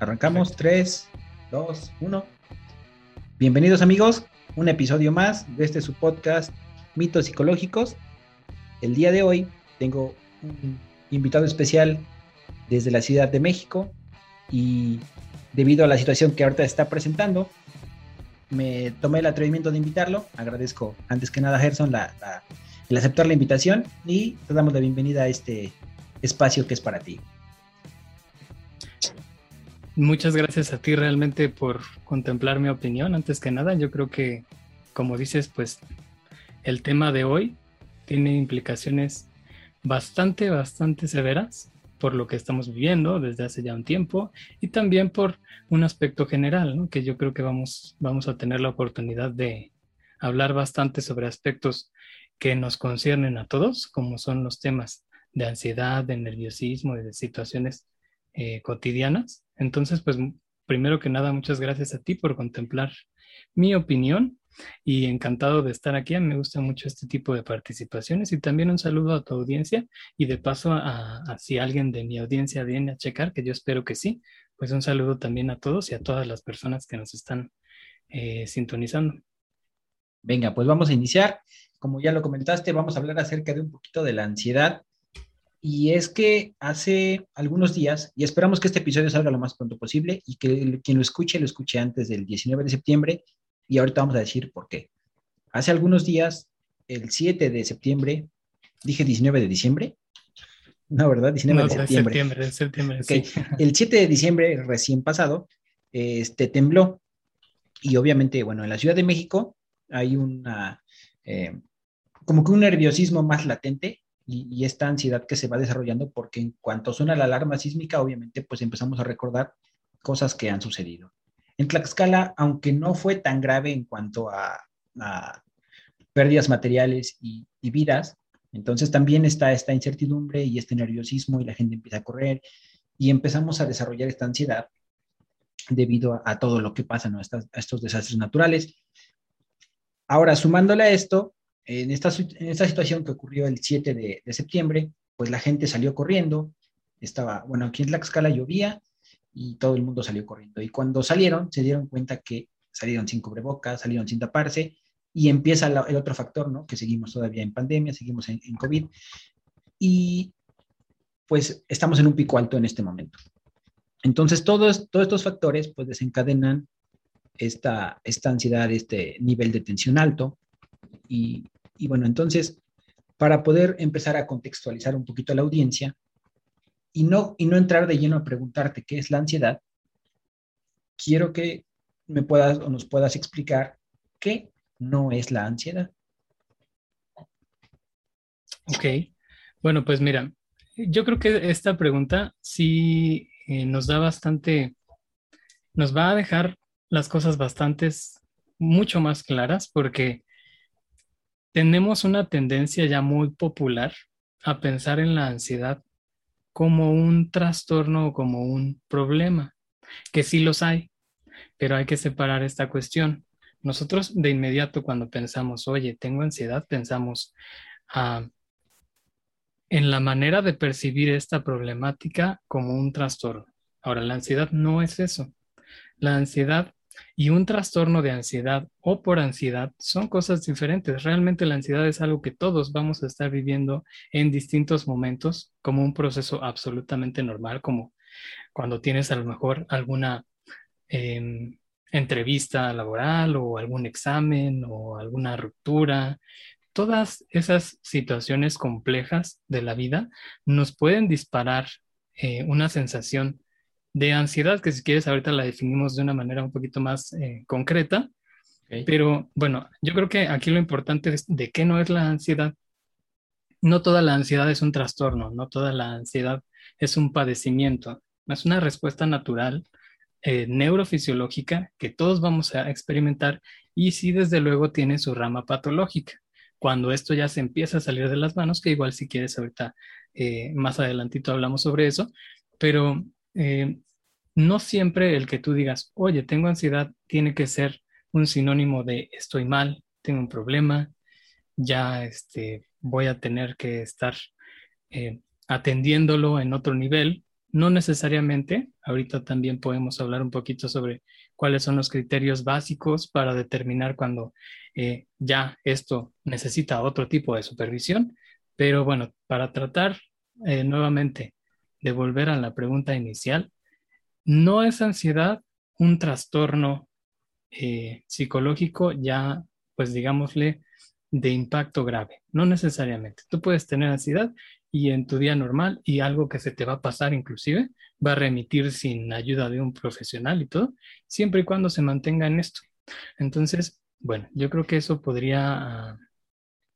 Arrancamos. Perfecto. 3, 2, 1. Bienvenidos, amigos, un episodio más de este su podcast Mitos Psicológicos. El día de hoy tengo un invitado especial desde la Ciudad de México y debido a la situación que ahorita está presentando, me tomé el atrevimiento de invitarlo. Agradezco antes que nada a Gerson el aceptar la invitación y te damos la bienvenida a este espacio que es para ti. Muchas gracias a ti realmente por contemplar mi opinión. Antes que nada, yo creo que, como dices, pues el tema de hoy tiene implicaciones bastante severas por lo que estamos viviendo desde hace ya un tiempo y también por un aspecto general, ¿no? Que yo creo que vamos a tener la oportunidad de hablar bastante sobre aspectos que nos conciernen a todos, como son los temas de ansiedad, de nerviosismo y de situaciones cotidianas. Entonces, pues, primero que nada, muchas gracias a ti por contemplar mi opinión y encantado de estar aquí. Me gusta mucho este tipo de participaciones y también un saludo a tu audiencia y de paso a si alguien de mi audiencia viene a checar, que yo espero que sí, pues un saludo también a todos y a todas las personas que nos están sintonizando. Venga, pues vamos a iniciar. Como ya lo comentaste, vamos a hablar acerca de un poquito de la ansiedad. Y es que hace algunos días, y esperamos que este episodio salga lo más pronto posible y que quien lo escuche antes del 19 de septiembre, y ahorita vamos a decir por qué. Hace algunos días, el 7 de septiembre, dije 19 de diciembre, no, ¿verdad? 19 de septiembre. Okay. Sí. El 7 de diciembre recién pasado, tembló, y obviamente, bueno, en la Ciudad de México hay como que un nerviosismo más latente, y esta ansiedad que se va desarrollando porque en cuanto suena la alarma sísmica, obviamente, pues empezamos a recordar cosas que han sucedido. En Tlaxcala, aunque no fue tan grave en cuanto a pérdidas materiales y vidas, entonces también está esta incertidumbre y este nerviosismo y la gente empieza a correr y empezamos a desarrollar esta ansiedad debido a todo lo que pasa, ¿no? A estos desastres naturales. Ahora, sumándole a esto, en esta situación que ocurrió el 7 de septiembre, pues la gente salió corriendo, aquí en Tlaxcala llovía y todo el mundo salió corriendo. Y cuando salieron, se dieron cuenta que salieron sin cubrebocas, salieron sin taparse y empieza el otro factor, ¿no? Que seguimos todavía en pandemia, seguimos en COVID y pues estamos en un pico alto en este momento. Entonces todos estos factores pues desencadenan esta ansiedad, este nivel de tensión alto. Y bueno, entonces, para poder empezar a contextualizar un poquito a la audiencia y no entrar de lleno a preguntarte qué es la ansiedad, quiero que me puedas o nos puedas explicar qué no es la ansiedad. Ok, bueno, pues mira, yo creo que esta pregunta sí nos va a dejar las cosas mucho más claras porque tenemos una tendencia ya muy popular a pensar en la ansiedad como un trastorno o como un problema, que sí los hay, pero hay que separar esta cuestión. Nosotros de inmediato cuando pensamos, oye, tengo ansiedad, pensamos en la manera de percibir esta problemática como un trastorno. Ahora, la ansiedad no es eso. La ansiedad y un trastorno de ansiedad o por ansiedad son cosas diferentes. Realmente la ansiedad es algo que todos vamos a estar viviendo en distintos momentos como un proceso absolutamente normal, como cuando tienes a lo mejor alguna entrevista laboral o algún examen o alguna ruptura. Todas esas situaciones complejas de la vida nos pueden disparar una sensación de ansiedad, que si quieres ahorita la definimos de una manera un poquito más concreta. Okay. Pero bueno, yo creo que aquí lo importante es de qué no es la ansiedad. No toda la ansiedad es un trastorno, no toda la ansiedad es un padecimiento. Es una respuesta natural, neurofisiológica, que todos vamos a experimentar y sí, desde luego, tiene su rama patológica. Cuando esto ya se empieza a salir de las manos, que igual si quieres ahorita, más adelantito hablamos sobre eso, pero no siempre el que tú digas, oye, tengo ansiedad, tiene que ser un sinónimo de estoy mal, tengo un problema, ya voy a tener que estar atendiéndolo en otro nivel. No necesariamente, ahorita también podemos hablar un poquito sobre cuáles son los criterios básicos para determinar cuando ya esto necesita otro tipo de supervisión, pero bueno, para tratar nuevamente de volver a la pregunta inicial, ¿no es ansiedad un trastorno psicológico ya, pues digámosle, de impacto grave? No necesariamente. Tú puedes tener ansiedad y en tu día normal, y algo que se te va a pasar inclusive, va a remitir sin ayuda de un profesional y todo, siempre y cuando se mantenga en esto. Entonces, bueno, yo creo que eso podría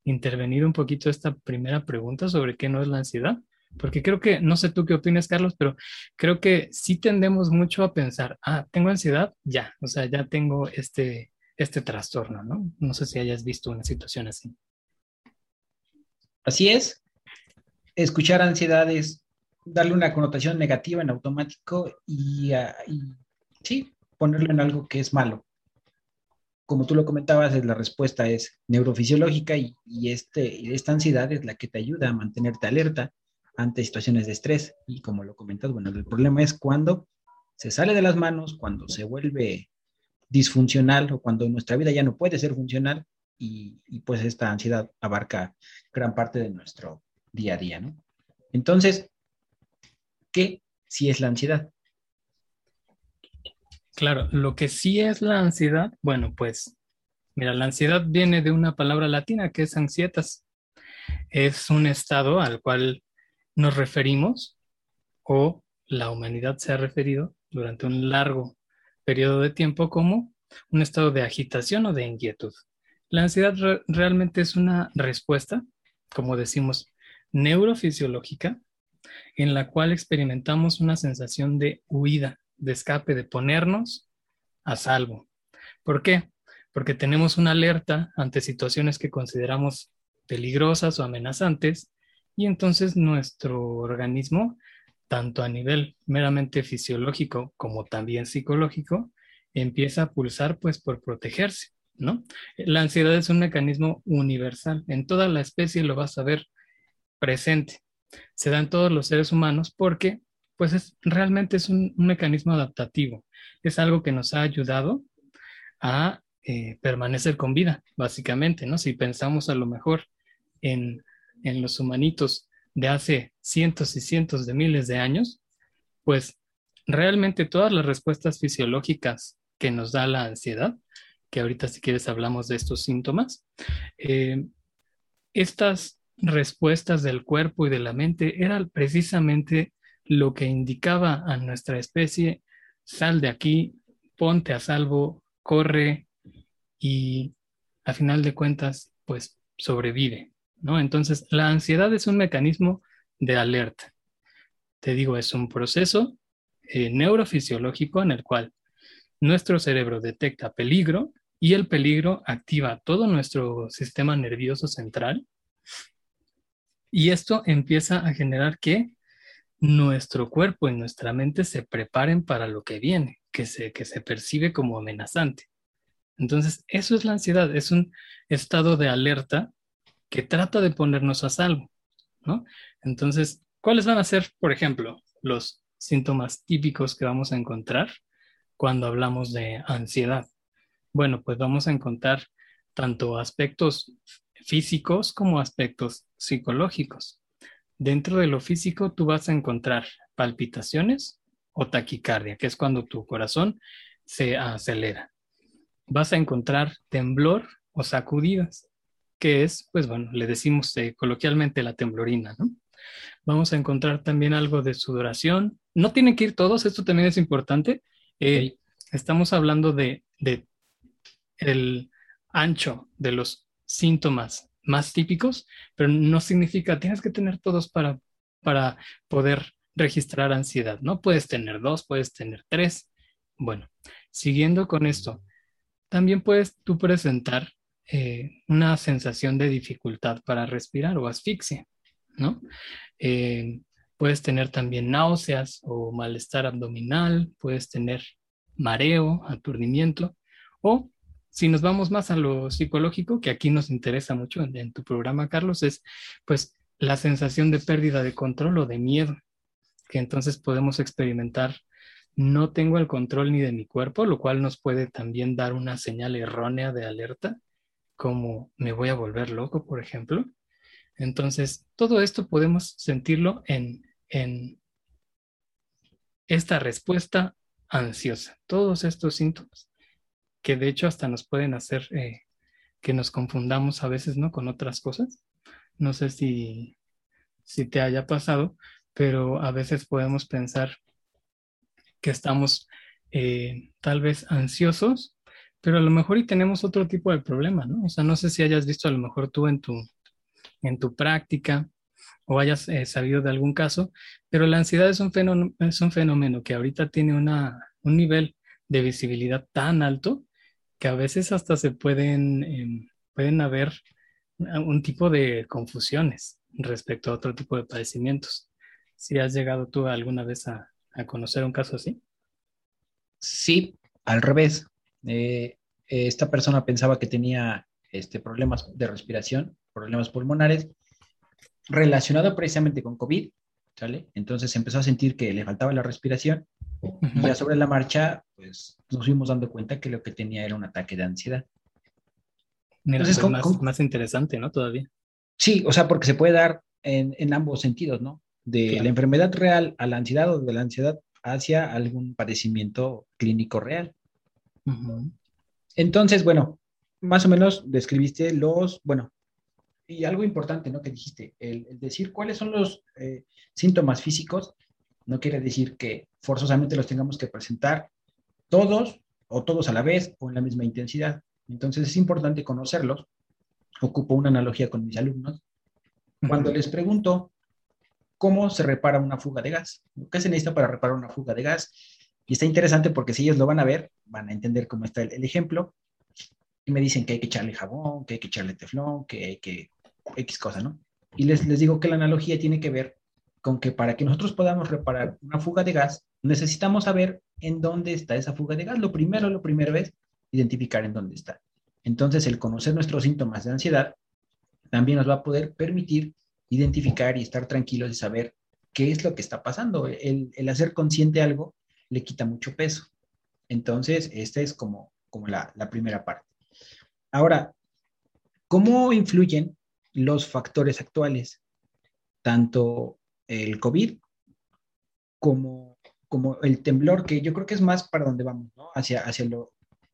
intervenir un poquito esta primera pregunta sobre qué no es la ansiedad, porque creo que, no sé tú qué opinas, Carlos, pero creo que sí tendemos mucho a pensar, tengo ansiedad, ya, o sea, ya tengo este trastorno, ¿no? No sé si hayas visto una situación así. Así es. Escuchar ansiedad es darle una connotación negativa en automático y sí, ponerlo en algo que es malo. Como tú lo comentabas, la respuesta es neurofisiológica y esta ansiedad es la que te ayuda a mantenerte alerta ante situaciones de estrés. Y como lo comentas, bueno, el problema es cuando se sale de las manos, cuando se vuelve disfuncional o cuando nuestra vida ya no puede ser funcional y pues esta ansiedad abarca gran parte de nuestro día a día, ¿no? Entonces, ¿qué sí es la ansiedad? Claro, lo que sí es la ansiedad, bueno, pues, mira, la ansiedad viene de una palabra latina que es ansietas. Es un estado al cual nos referimos o la humanidad se ha referido durante un largo periodo de tiempo como un estado de agitación o de inquietud. La ansiedad realmente es una respuesta, como decimos, neurofisiológica, en la cual experimentamos una sensación de huida, de escape, de ponernos a salvo. ¿Por qué? Porque tenemos una alerta ante situaciones que consideramos peligrosas o amenazantes, y entonces nuestro organismo, tanto a nivel meramente fisiológico como también psicológico, empieza a pulsar pues por protegerse, ¿no? La ansiedad es un mecanismo universal, en toda la especie lo vas a ver presente, se da en todos los seres humanos porque pues realmente es un mecanismo adaptativo, es algo que nos ha ayudado a permanecer con vida, básicamente, ¿no? Si pensamos a lo mejor en los humanitos de hace cientos y cientos de miles de años, pues realmente todas las respuestas fisiológicas que nos da la ansiedad, que ahorita si quieres hablamos de estos síntomas, estas respuestas del cuerpo y de la mente eran precisamente lo que indicaba a nuestra especie: sal de aquí, ponte a salvo, corre y a final de cuentas pues sobrevive, ¿no? Entonces la ansiedad es un mecanismo de alerta. Te digo, es un proceso neurofisiológico en el cual nuestro cerebro detecta peligro y el peligro activa todo nuestro sistema nervioso central. Y esto empieza a generar que nuestro cuerpo y nuestra mente se preparen para lo que viene, que se percibe como amenazante. Entonces, eso es la ansiedad, es un estado de alerta que trata de ponernos a salvo, ¿no? Entonces, ¿cuáles van a ser, por ejemplo, los síntomas típicos que vamos a encontrar cuando hablamos de ansiedad? Bueno, pues vamos a encontrar tanto aspectos físicos como aspectos psicológicos. Dentro de lo físico tú vas a encontrar palpitaciones o taquicardia, que es cuando tu corazón se acelera. Vas a encontrar temblor o sacudidas, que es, pues bueno, le decimos coloquialmente la temblorina, ¿no? Vamos a encontrar también algo de sudoración. No tienen que ir todos, esto también es importante. Estamos hablando de el ancho de los síntomas más típicos, pero no significa tienes que tener todos para poder registrar ansiedad, ¿no? Puedes tener 2, puedes tener 3. Bueno, siguiendo con esto, también puedes tú presentar una sensación de dificultad para respirar o asfixia, ¿no? Puedes tener también náuseas o malestar abdominal, puedes tener mareo, aturdimiento, o si nos vamos más a lo psicológico, que aquí nos interesa mucho en tu programa, Carlos, es pues la sensación de pérdida de control o de miedo. que entonces podemos experimentar: no tengo el control ni de mi cuerpo, lo cual nos puede también dar una señal errónea de alerta, como me voy a volver loco, por ejemplo. Entonces, todo esto podemos sentirlo en esta respuesta ansiosa. Todos estos síntomas, que de hecho hasta nos pueden hacer que nos confundamos a veces, ¿no?, con otras cosas. No sé si te haya pasado, pero a veces podemos pensar que estamos tal vez ansiosos, pero a lo mejor y tenemos otro tipo de problema, ¿no? O sea, no sé si hayas visto a lo mejor tú en tu práctica o hayas sabido de algún caso, pero la ansiedad es un fenómeno que ahorita tiene un nivel de visibilidad tan alto que a veces hasta se pueden haber un tipo de confusiones respecto a otro tipo de padecimientos. ¿Si has llegado tú alguna vez a conocer un caso así? Sí, al revés. Esta persona pensaba que tenía problemas de respiración, problemas pulmonares, relacionado precisamente con COVID, ¿sale? Entonces empezó a sentir que le faltaba la respiración. Y ya sobre la marcha, pues nos fuimos dando cuenta que lo que tenía era un ataque de ansiedad. Mira, entonces, pues más interesante, ¿no? Todavía. Sí, o sea, porque se puede dar en ambos sentidos, ¿no? De claro, la enfermedad real a la ansiedad, o de la ansiedad hacia algún padecimiento clínico real. Uh-huh. Entonces, bueno, más o menos describiste y algo importante, ¿no?, que dijiste, el decir cuáles son los síntomas físicos no quiere decir que forzosamente los tengamos que presentar todos, o todos a la vez, o en la misma intensidad. Entonces es importante conocerlos. Ocupo una analogía con mis alumnos. Cuando les pregunto cómo se repara una fuga de gas, qué se necesita para reparar una fuga de gas, y está interesante porque si ellos lo van a ver, van a entender cómo está el ejemplo, y me dicen que hay que echarle jabón, que hay que echarle teflón, que hay que X cosa, ¿no? Y les digo que la analogía tiene que ver con que para que nosotros podamos reparar una fuga de gas, necesitamos saber en dónde está esa fuga de gas. Lo primero es identificar en dónde está. Entonces, el conocer nuestros síntomas de ansiedad también nos va a poder permitir identificar y estar tranquilos y saber qué es lo que está pasando. El hacer consciente algo le quita mucho peso. Entonces, esta es como la primera parte. Ahora, ¿cómo influyen los factores actuales? Tanto el COVID como el temblor, que yo creo que es más para donde vamos, ¿no? Hacia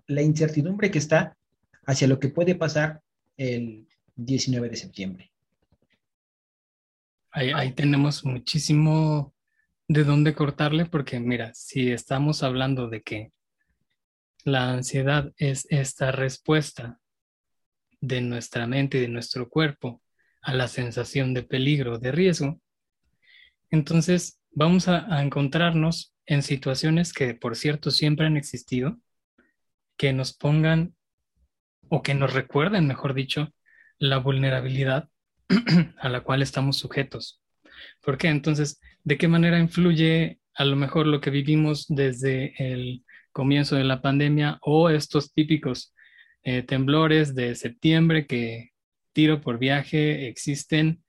la incertidumbre que está hacia lo que puede pasar el 19 de septiembre. Ahí tenemos muchísimo de dónde cortarle, porque mira, si estamos hablando de que la ansiedad es esta respuesta de nuestra mente y de nuestro cuerpo a la sensación de peligro, de riesgo, entonces vamos a encontrarnos en situaciones que, por cierto, siempre han existido, que nos pongan, o que nos recuerden, mejor dicho, la vulnerabilidad a la cual estamos sujetos. ¿Por qué? Entonces, ¿de qué manera influye a lo mejor lo que vivimos desde el comienzo de la pandemia, o estos típicos temblores de septiembre que tiro por viaje existen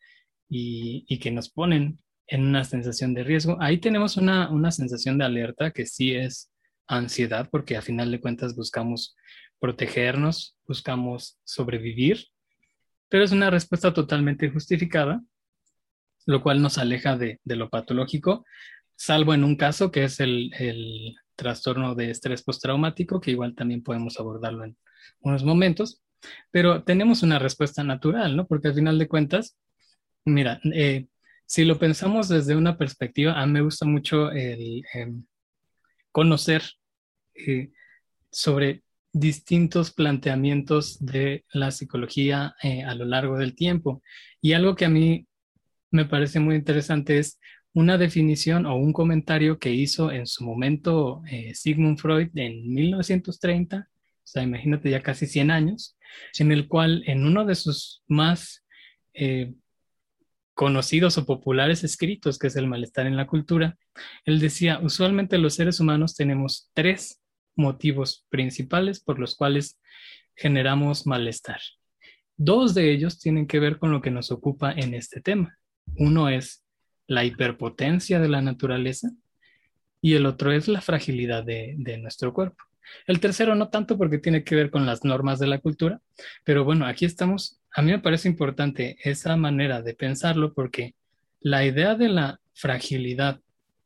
y que nos ponen en una sensación de riesgo? Ahí tenemos una sensación de alerta que sí es ansiedad, porque a final de cuentas buscamos protegernos, buscamos sobrevivir, pero es una respuesta totalmente justificada, lo cual nos aleja de lo patológico, salvo en un caso que es el trastorno de estrés postraumático, que igual también podemos abordarlo en unos momentos, pero tenemos una respuesta natural, ¿no? Porque al final de cuentas, mira, si lo pensamos desde una perspectiva, a mí me gusta mucho conocer sobre distintos planteamientos de la psicología a lo largo del tiempo. Y algo que a mí me parece muy interesante es una definición o un comentario que hizo en su momento Sigmund Freud en 1930, o sea, imagínate, ya casi 100 años, en el cual en uno de sus más conocidos o populares escritos, que es El malestar en la cultura, él decía: usualmente los seres humanos tenemos tres motivos principales por los cuales generamos malestar. Dos de ellos tienen que ver con lo que nos ocupa en este tema. Uno es la hiperpotencia de la naturaleza, y el otro es la fragilidad de nuestro cuerpo. El tercero no tanto porque tiene que ver con las normas de la cultura, pero bueno, aquí estamos. A mí me parece importante esa manera de pensarlo porque la idea de la fragilidad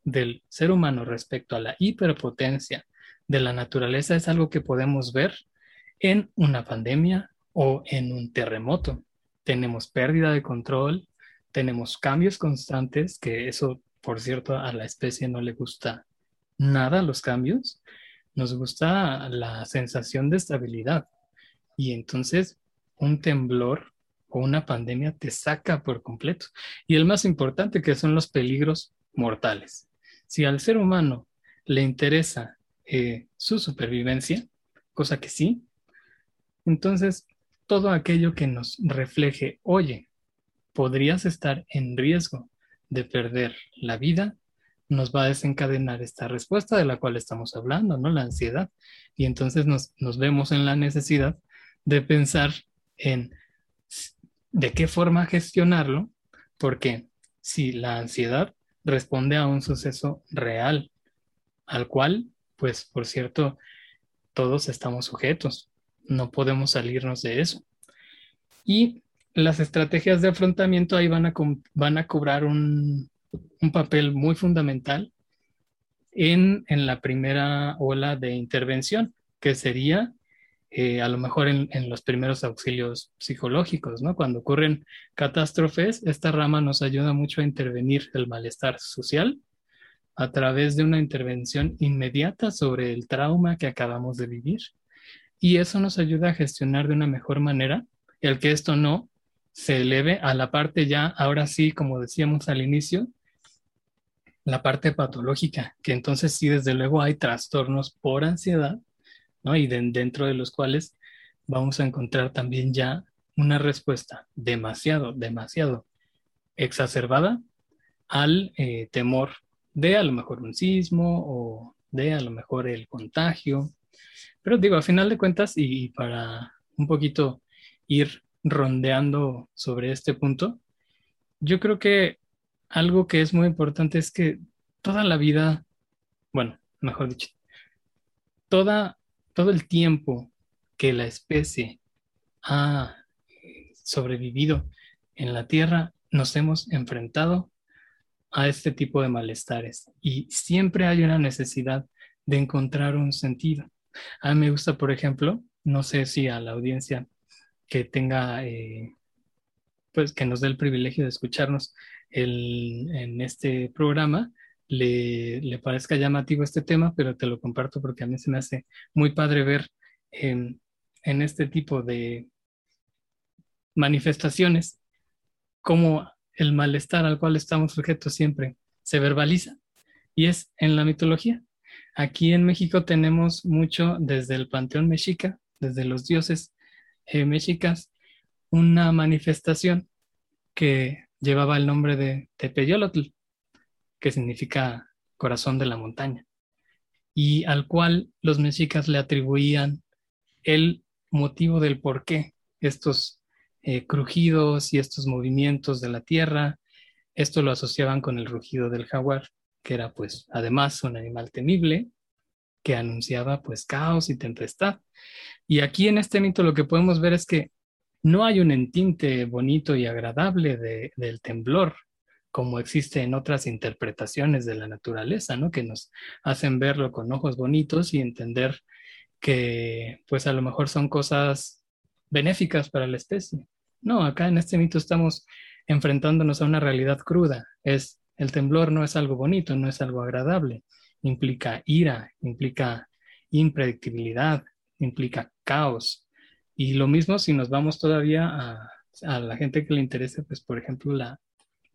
del ser humano respecto a la hiperpotencia de la naturaleza es algo que podemos ver en una pandemia o en un terremoto. Tenemos pérdida de control, tenemos cambios constantes, que eso, por cierto, a la especie no le gusta nada los cambios. Nos gusta la sensación de estabilidad y entonces un temblor o una pandemia te saca por completo. Y el más importante, que son los peligros mortales. Si al ser humano le interesa su supervivencia, cosa que sí, entonces todo aquello que nos refleje, oye, podrías estar en riesgo de perder la vida, nos va a desencadenar esta respuesta de la cual estamos hablando, ¿no? La ansiedad. Y entonces nos vemos en la necesidad de pensar en de qué forma gestionarlo, porque si la ansiedad responde a un suceso real, al cual, pues, por cierto, todos estamos sujetos, no podemos salirnos de eso. Y las estrategias de afrontamiento ahí van a cobrar un papel muy fundamental en la primera ola de intervención, que sería a lo mejor en los primeros auxilios psicológicos, ¿no? Cuando ocurren catástrofes, esta rama nos ayuda mucho a intervenir el malestar social a través de una intervención inmediata sobre el trauma que acabamos de vivir, y eso nos ayuda a gestionar de una mejor manera el que esto no se eleve a la parte ya, ahora sí, como decíamos al inicio, la parte patológica, que entonces sí, desde luego hay trastornos por ansiedad, ¿no? Y dentro de los cuales vamos a encontrar también ya una respuesta demasiado exacerbada al temor de a lo mejor un sismo o de a lo mejor el contagio. Pero digo, a final de cuentas, y para un poquito ir rondeando sobre este punto, yo creo que algo que es muy importante es que toda la vida, bueno, mejor dicho, todo el tiempo que la especie ha sobrevivido en la Tierra, nos hemos enfrentado a este tipo de malestares y siempre hay una necesidad de encontrar un sentido. A mí me gusta, por ejemplo, no sé si a la audiencia que tenga, pues que nos dé el privilegio de escucharnos en este programa, le parezca llamativo este tema, pero te lo comparto porque a mí se me hace muy padre ver en este tipo de manifestaciones cómo el malestar al cual estamos sujetos siempre se verbaliza, y es en la mitología. Aquí en México tenemos mucho desde el panteón mexica, desde los dioses mexicas, una manifestación que llevaba el nombre de Tepeyolotl, que significa corazón de la montaña, y al cual los mexicas le atribuían el motivo del por qué estos crujidos y estos movimientos de la tierra. Esto lo asociaban con el rugido del jaguar, que era pues además un animal temible que anunciaba pues caos y tempestad. Y aquí en este mito lo que podemos ver es que no hay un entinte bonito y agradable del temblor, como existe en otras interpretaciones de la naturaleza, ¿no? Que nos hacen verlo con ojos bonitos y entender que pues a lo mejor son cosas benéficas para la especie. No, acá en este mito estamos enfrentándonos a una realidad cruda. El temblor no es algo bonito, no es algo agradable. Implica ira, implica impredictibilidad, implica caos. Y lo mismo si nos vamos todavía a la gente que le interese, pues por ejemplo la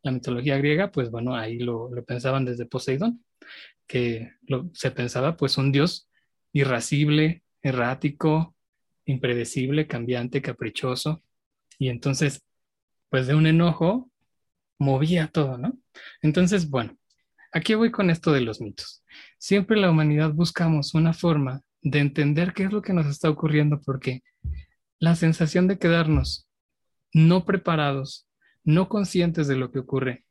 mitología griega, pues bueno, ahí lo pensaban desde Poseidón, que se pensaba pues un dios irascible, errático, impredecible, cambiante, caprichoso, y entonces pues de un enojo movía todo, ¿no? Entonces, bueno, aquí voy con esto de los mitos. Siempre la humanidad buscamos una forma de entender qué es lo que nos está ocurriendo, porque la sensación de quedarnos no preparados, no conscientes de lo que ocurre,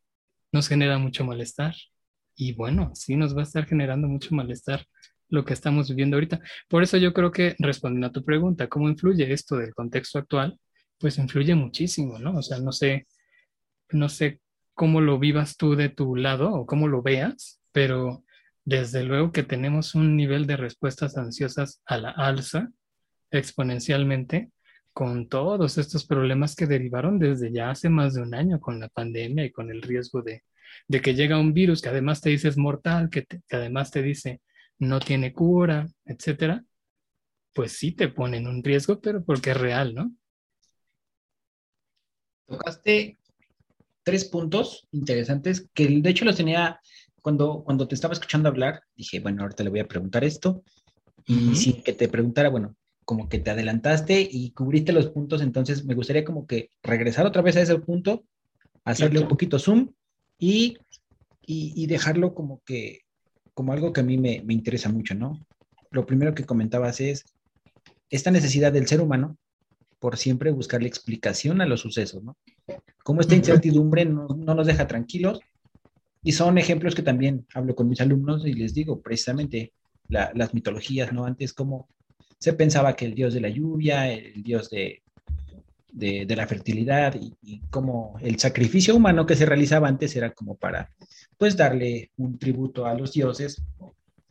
nos genera mucho malestar. Y bueno, sí nos va a estar generando mucho malestar lo que estamos viviendo ahorita. Por eso yo creo que, respondiendo a tu pregunta, ¿cómo influye esto del contexto actual? Pues influye muchísimo, ¿no? O sea, no sé cómo lo vivas tú de tu lado o cómo lo veas, pero desde luego que tenemos un nivel de respuestas ansiosas a la alza exponencialmente con todos estos problemas que derivaron desde ya hace más de un año con la pandemia y con el riesgo de que llega un virus que además te dice es mortal, que además te dice no tiene cura, etcétera. Pues sí te ponen un riesgo, pero porque es real, ¿no? Tocaste 3 puntos interesantes que de hecho los tenía cuando te estaba escuchando hablar, dije, bueno, ahorita le voy a preguntar esto, y sin que te preguntara, bueno, como que te adelantaste y cubriste los puntos, entonces me gustaría como que regresar otra vez a ese punto, hacerle un poquito zoom y dejarlo como algo que a mí me interesa mucho, ¿no? Lo primero que comentabas es esta necesidad del ser humano por siempre buscarle explicación a los sucesos, ¿no? Como esta incertidumbre no nos deja tranquilos, y son ejemplos que también hablo con mis alumnos y les digo precisamente las mitologías, ¿no? Antes como se pensaba que el dios de la lluvia, el dios de la fertilidad y como el sacrificio humano que se realizaba antes era como para, pues, darle un tributo a los dioses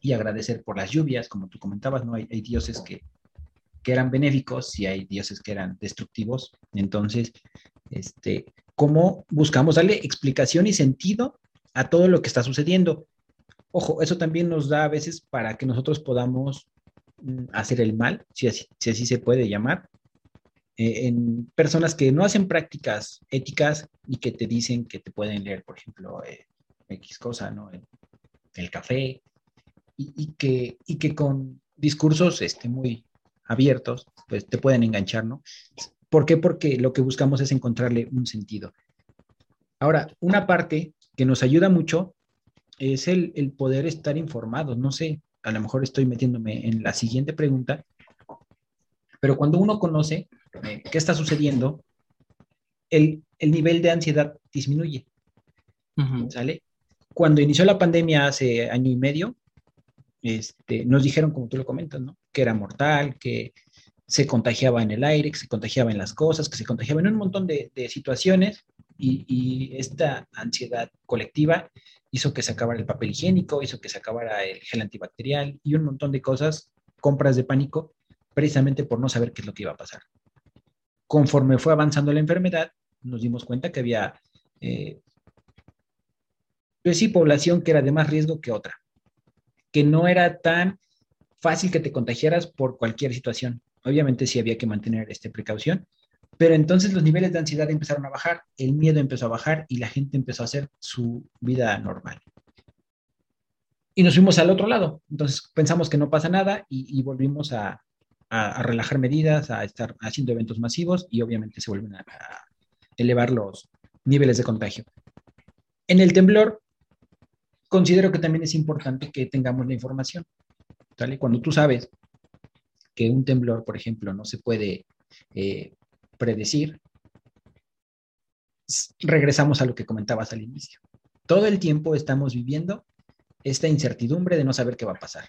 y agradecer por las lluvias, como tú comentabas, ¿no? Hay dioses que eran benéficos y hay dioses que eran destructivos. Entonces, ¿cómo buscamos darle explicación y sentido a todo lo que está sucediendo? Ojo, eso también nos da a veces para que nosotros podamos hacer el mal, si así se puede llamar, en personas que no hacen prácticas éticas y que te dicen que te pueden leer, por ejemplo, X cosa, ¿no? El café, y que con discursos muy abiertos, pues te pueden enganchar, ¿no? ¿Por qué? Porque lo que buscamos es encontrarle un sentido. Ahora, una parte que nos ayuda mucho es el poder estar informados. No sé, a lo mejor estoy metiéndome en la siguiente pregunta, pero cuando uno conoce qué está sucediendo, el nivel de ansiedad disminuye, ¿sale? Cuando inició la pandemia hace año y medio, nos dijeron, como tú lo comentas, ¿no?, que era mortal, que se contagiaba en el aire, que se contagiaba en las cosas, que se contagiaba en un montón de situaciones, y esta ansiedad colectiva hizo que se acabara el papel higiénico, hizo que se acabara el gel antibacterial y un montón de cosas, compras de pánico, precisamente por no saber qué es lo que iba a pasar. Conforme fue avanzando la enfermedad, nos dimos cuenta que había población que era de más riesgo que otra, que no era tan fácil que te contagiaras por cualquier situación. Obviamente sí había que mantener precaución, pero entonces los niveles de ansiedad empezaron a bajar, el miedo empezó a bajar y la gente empezó a hacer su vida normal. Y nos fuimos al otro lado. Entonces pensamos que no pasa nada y volvimos a relajar medidas, a estar haciendo eventos masivos y obviamente se vuelven a elevar los niveles de contagio. En el temblor, considero que también es importante que tengamos la información, ¿sale? Cuando tú sabes que un temblor, por ejemplo, no se puede predecir, regresamos a lo que comentabas al inicio. Todo el tiempo estamos viviendo esta incertidumbre de no saber qué va a pasar.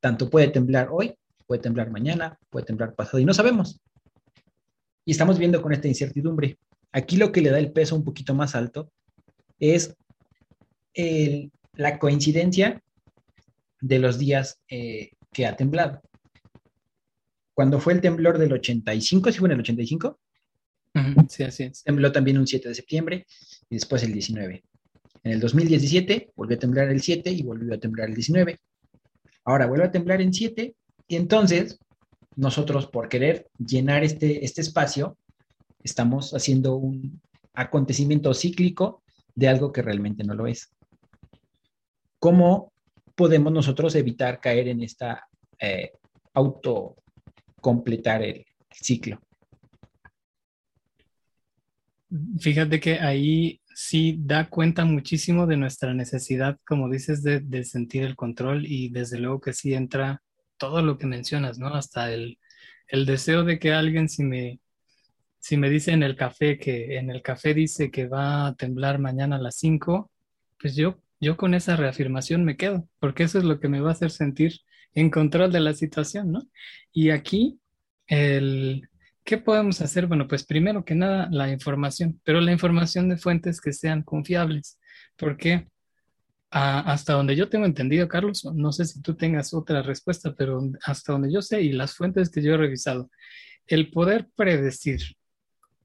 Tanto puede temblar hoy, puede temblar mañana, puede temblar pasado, y no sabemos. Y estamos viviendo con esta incertidumbre. Aquí lo que le da el peso un poquito más alto es la coincidencia de los días que ha temblado. Cuando fue el temblor del 85, ¿sí fue en el 85? Sí, así es. Tembló también un 7 de septiembre y después el 19. En el 2017 volvió a temblar el 7 y volvió a temblar el 19. Ahora vuelve a temblar en 7 y entonces nosotros, por querer llenar este espacio, estamos haciendo un acontecimiento cíclico de algo que realmente no lo es. ¿Cómo podemos nosotros evitar caer en esta autocompletar el ciclo? Fíjate que ahí sí da cuenta muchísimo de nuestra necesidad, como dices, de sentir el control, y desde luego que sí entra todo lo que mencionas, ¿no? Hasta el deseo de que alguien, si me Si me dicen el café, que en el café dice que va a temblar mañana a las 5, pues yo con esa reafirmación me quedo, porque eso es lo que me va a hacer sentir en control de la situación, ¿no? Y aquí, ¿qué podemos hacer? Bueno, pues primero que nada, la información, pero la información de fuentes que sean confiables, porque hasta donde yo tengo entendido, Carlos, no sé si tú tengas otra respuesta, pero hasta donde yo sé y las fuentes que yo he revisado, el poder predecir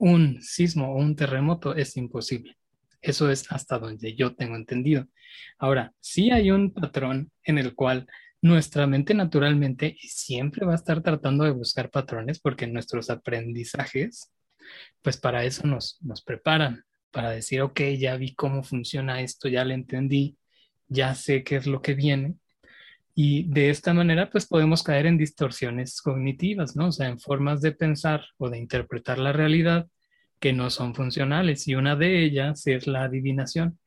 un sismo o un terremoto es imposible. Eso es hasta donde yo tengo entendido. Ahora, sí hay un patrón en el cual nuestra mente naturalmente siempre va a estar tratando de buscar patrones porque nuestros aprendizajes, pues para eso nos preparan, para decir, ok, ya vi cómo funciona esto, ya lo entendí, ya sé qué es lo que viene. Y de esta manera, pues podemos caer en distorsiones cognitivas, ¿no? O sea, en formas de pensar o de interpretar la realidad que no son funcionales. Y una de ellas es la adivinación.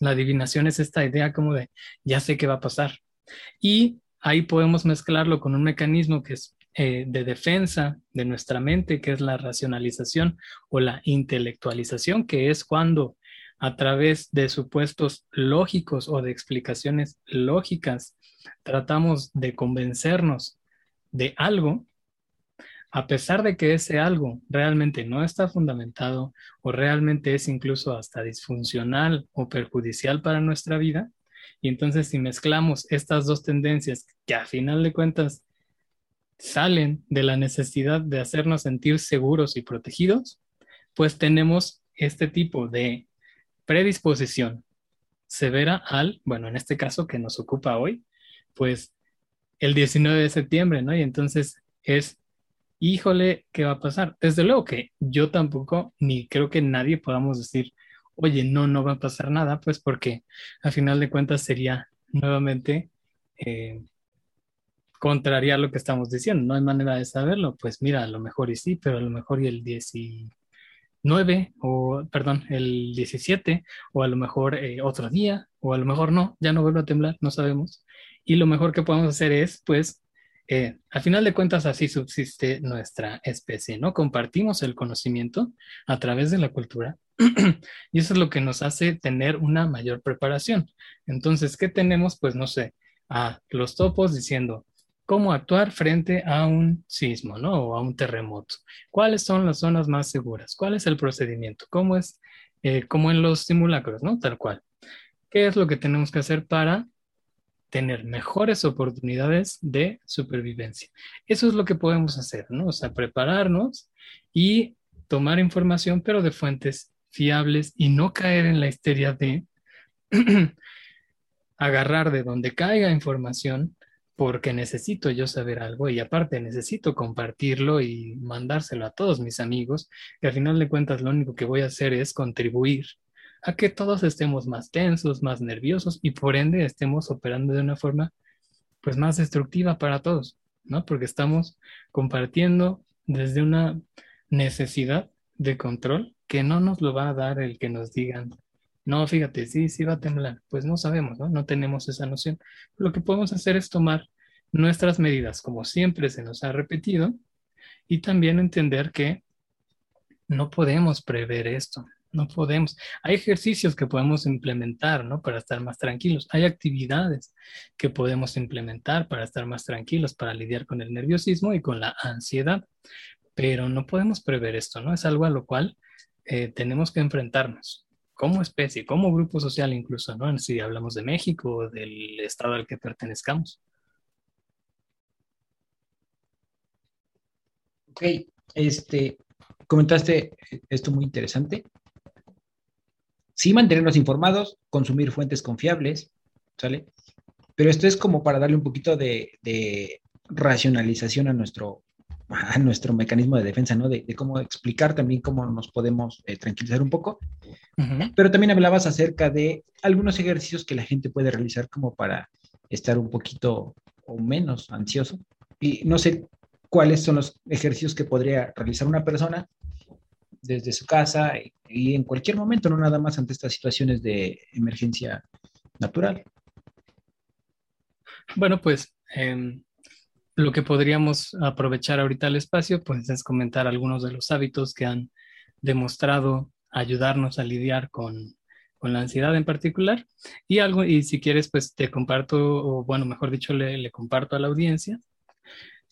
La adivinación es esta idea como de, ya sé qué va a pasar. Y ahí podemos mezclarlo con un mecanismo que es de defensa de nuestra mente, que es la racionalización o la intelectualización, que es cuando a través de supuestos lógicos o de explicaciones lógicas, tratamos de convencernos de algo, a pesar de que ese algo realmente no está fundamentado o realmente es incluso hasta disfuncional o perjudicial para nuestra vida. Y entonces si mezclamos estas dos tendencias que a final de cuentas salen de la necesidad de hacernos sentir seguros y protegidos, pues tenemos este tipo de predisposición severa al, bueno, en este caso que nos ocupa hoy, pues el 19 de septiembre, ¿no? Y entonces es, híjole, ¿qué va a pasar? Desde luego que yo tampoco, ni creo que nadie podamos decir, oye, no va a pasar nada, pues porque al final de cuentas sería nuevamente contrariar lo que estamos diciendo. No hay manera de saberlo, pues mira, a lo mejor y sí, pero a lo mejor y el 19 o perdón, el 17 o a lo mejor otro día o a lo mejor no, ya no vuelve a temblar, no sabemos. Y lo mejor que podemos hacer es pues al final de cuentas así subsiste nuestra especie, ¿no? Compartimos el conocimiento a través de la cultura y eso es lo que nos hace tener una mayor preparación. Entonces, ¿qué tenemos? Pues no sé, a los topos diciendo cómo actuar frente a un sismo, ¿no? O a un terremoto. ¿Cuáles son las zonas más seguras? ¿Cuál es el procedimiento? ¿Cómo es? Como en los simulacros, ¿no? Tal cual. ¿Qué es lo que tenemos que hacer para tener mejores oportunidades de supervivencia? Eso es lo que podemos hacer, ¿no? O sea, prepararnos y tomar información, pero de fuentes fiables y no caer en la histeria de agarrar de donde caiga información porque necesito yo saber algo y aparte necesito compartirlo y mandárselo a todos mis amigos, que al final de cuentas lo único que voy a hacer es contribuir a que todos estemos más tensos, más nerviosos y por ende estemos operando de una forma pues más destructiva para todos, ¿no? Porque estamos compartiendo desde una necesidad de control que no nos lo va a dar el que nos digan, no, fíjate, sí va a temblar. Pues no sabemos, ¿no? No tenemos esa noción. Lo que podemos hacer es tomar nuestras medidas, como siempre se nos ha repetido, y también entender que no podemos prever esto. No podemos. Hay ejercicios que podemos implementar, ¿no? Para estar más tranquilos. Hay actividades que podemos implementar para estar más tranquilos, para lidiar con el nerviosismo y con la ansiedad. Pero no podemos prever esto, ¿no? Es algo a lo cual tenemos que enfrentarnos. Como especie, como grupo social incluso, ¿no? Si hablamos de México o del estado al que pertenezcamos. Ok, comentaste esto muy interesante. Sí, mantenernos informados, consumir fuentes confiables, ¿sale? Pero esto es como para darle un poquito de racionalización a nuestro mecanismo de defensa, ¿no? De cómo explicar también cómo nos podemos tranquilizar un poco. Uh-huh. Pero también hablabas acerca de algunos ejercicios que la gente puede realizar como para estar un poquito o menos ansioso. Y no sé cuáles son los ejercicios que podría realizar una persona desde su casa y en cualquier momento, no nada más ante estas situaciones de emergencia natural. Bueno, pues Lo que podríamos aprovechar ahorita el espacio, pues, es comentar algunos de los hábitos que han demostrado ayudarnos a lidiar con la ansiedad en particular. Y algo, y si quieres, pues te comparto, o bueno, mejor dicho, le comparto a la audiencia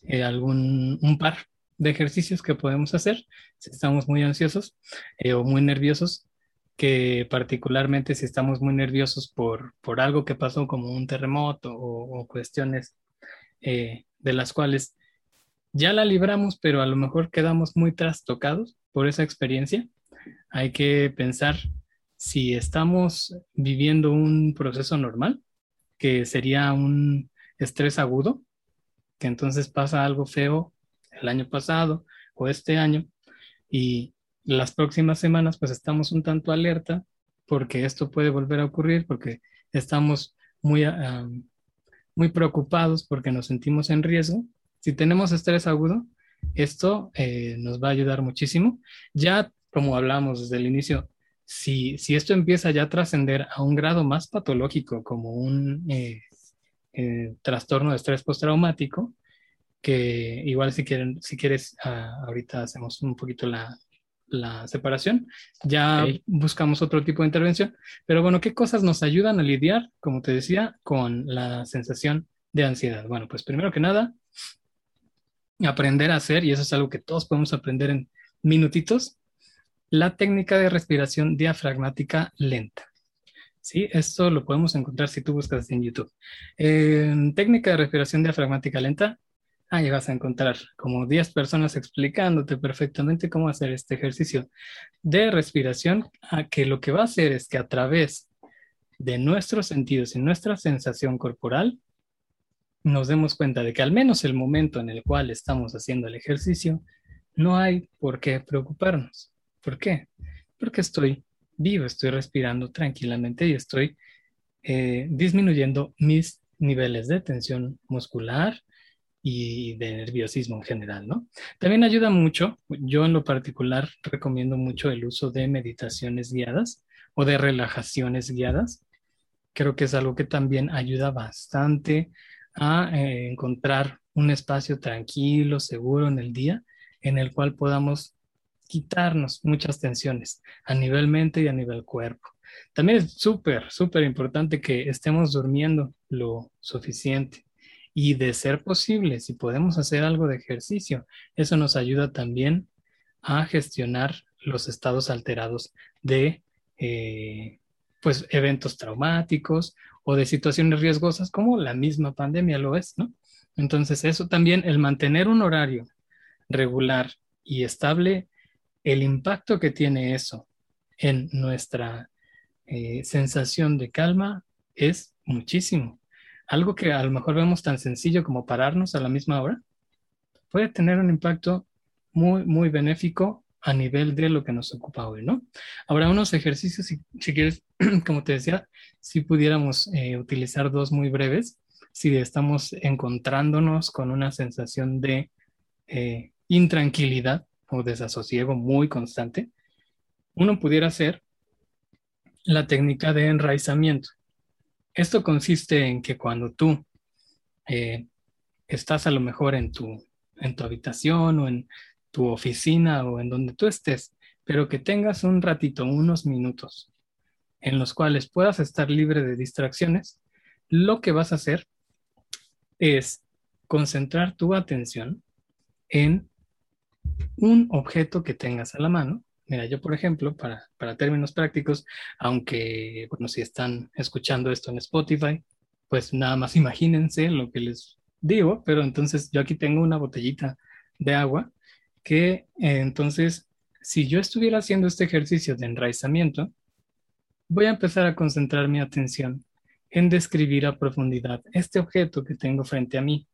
un par de ejercicios que podemos hacer si estamos muy ansiosos o muy nerviosos, que particularmente si estamos muy nerviosos por algo que pasó, como un terremoto o cuestiones de las cuales ya la libramos, pero a lo mejor quedamos muy trastocados por esa experiencia. Hay que pensar si estamos viviendo un proceso normal, que sería un estrés agudo, que entonces pasa algo feo el año pasado o este año, y las próximas semanas pues estamos un tanto alerta porque esto puede volver a ocurrir, porque estamos muy preocupados porque nos sentimos en riesgo. Si tenemos estrés agudo, esto nos va a ayudar muchísimo. Ya como hablamos desde el inicio, si esto empieza ya a trascender a un grado más patológico, como un trastorno de estrés postraumático, que igual si quieres ahorita hacemos un poquito la separación, ya okay. Buscamos otro tipo de intervención. Pero bueno, ¿qué cosas nos ayudan a lidiar, como te decía, con la sensación de ansiedad? Bueno, pues primero que nada, aprender a hacer, y eso es algo que todos podemos aprender en minutitos, la técnica de respiración diafragmática lenta. Sí, esto lo podemos encontrar si tú buscas en YouTube. Técnica de respiración diafragmática lenta. Ahí vas a encontrar como 10 personas explicándote perfectamente cómo hacer este ejercicio de respiración, a que lo que va a hacer es que a través de nuestros sentidos y nuestra sensación corporal nos demos cuenta de que al menos el momento en el cual estamos haciendo el ejercicio no hay por qué preocuparnos. ¿Por qué? Porque estoy vivo, estoy respirando tranquilamente y estoy disminuyendo mis niveles de tensión muscular y de nerviosismo en general, ¿no? También ayuda mucho, yo en lo particular recomiendo mucho el uso de meditaciones guiadas o de relajaciones guiadas. Creo que es algo que también ayuda bastante a encontrar un espacio tranquilo, seguro en el día, en el cual podamos quitarnos muchas tensiones a nivel mente y a nivel cuerpo. También es súper, súper importante que estemos durmiendo lo suficiente. Y de ser posible, si podemos hacer algo de ejercicio, eso nos ayuda también a gestionar los estados alterados de pues eventos traumáticos o de situaciones riesgosas, como la misma pandemia lo es, ¿no? Entonces eso también, el mantener un horario regular y estable, el impacto que tiene eso en nuestra sensación de calma es muchísimo. Algo que a lo mejor vemos tan sencillo como pararnos a la misma hora puede tener un impacto muy, muy benéfico a nivel de lo que nos ocupa hoy, ¿no? Ahora, unos ejercicios, si quieres, como te decía, si pudiéramos utilizar dos muy breves, si estamos encontrándonos con una sensación de intranquilidad o desasosiego muy constante, uno pudiera hacer la técnica de enraizamiento. Esto consiste en que cuando tú estás a lo mejor en tu habitación o en tu oficina o en donde tú estés, pero que tengas un ratito, unos minutos, en los cuales puedas estar libre de distracciones, lo que vas a hacer es concentrar tu atención en un objeto que tengas a la mano. Mira, yo por ejemplo, para términos prácticos, aunque, bueno, si están escuchando esto en Spotify, pues nada más imagínense lo que les digo, pero entonces yo aquí tengo una botellita de agua que entonces, si yo estuviera haciendo este ejercicio de enraizamiento, voy a empezar a concentrar mi atención en describir a profundidad este objeto que tengo frente a mí.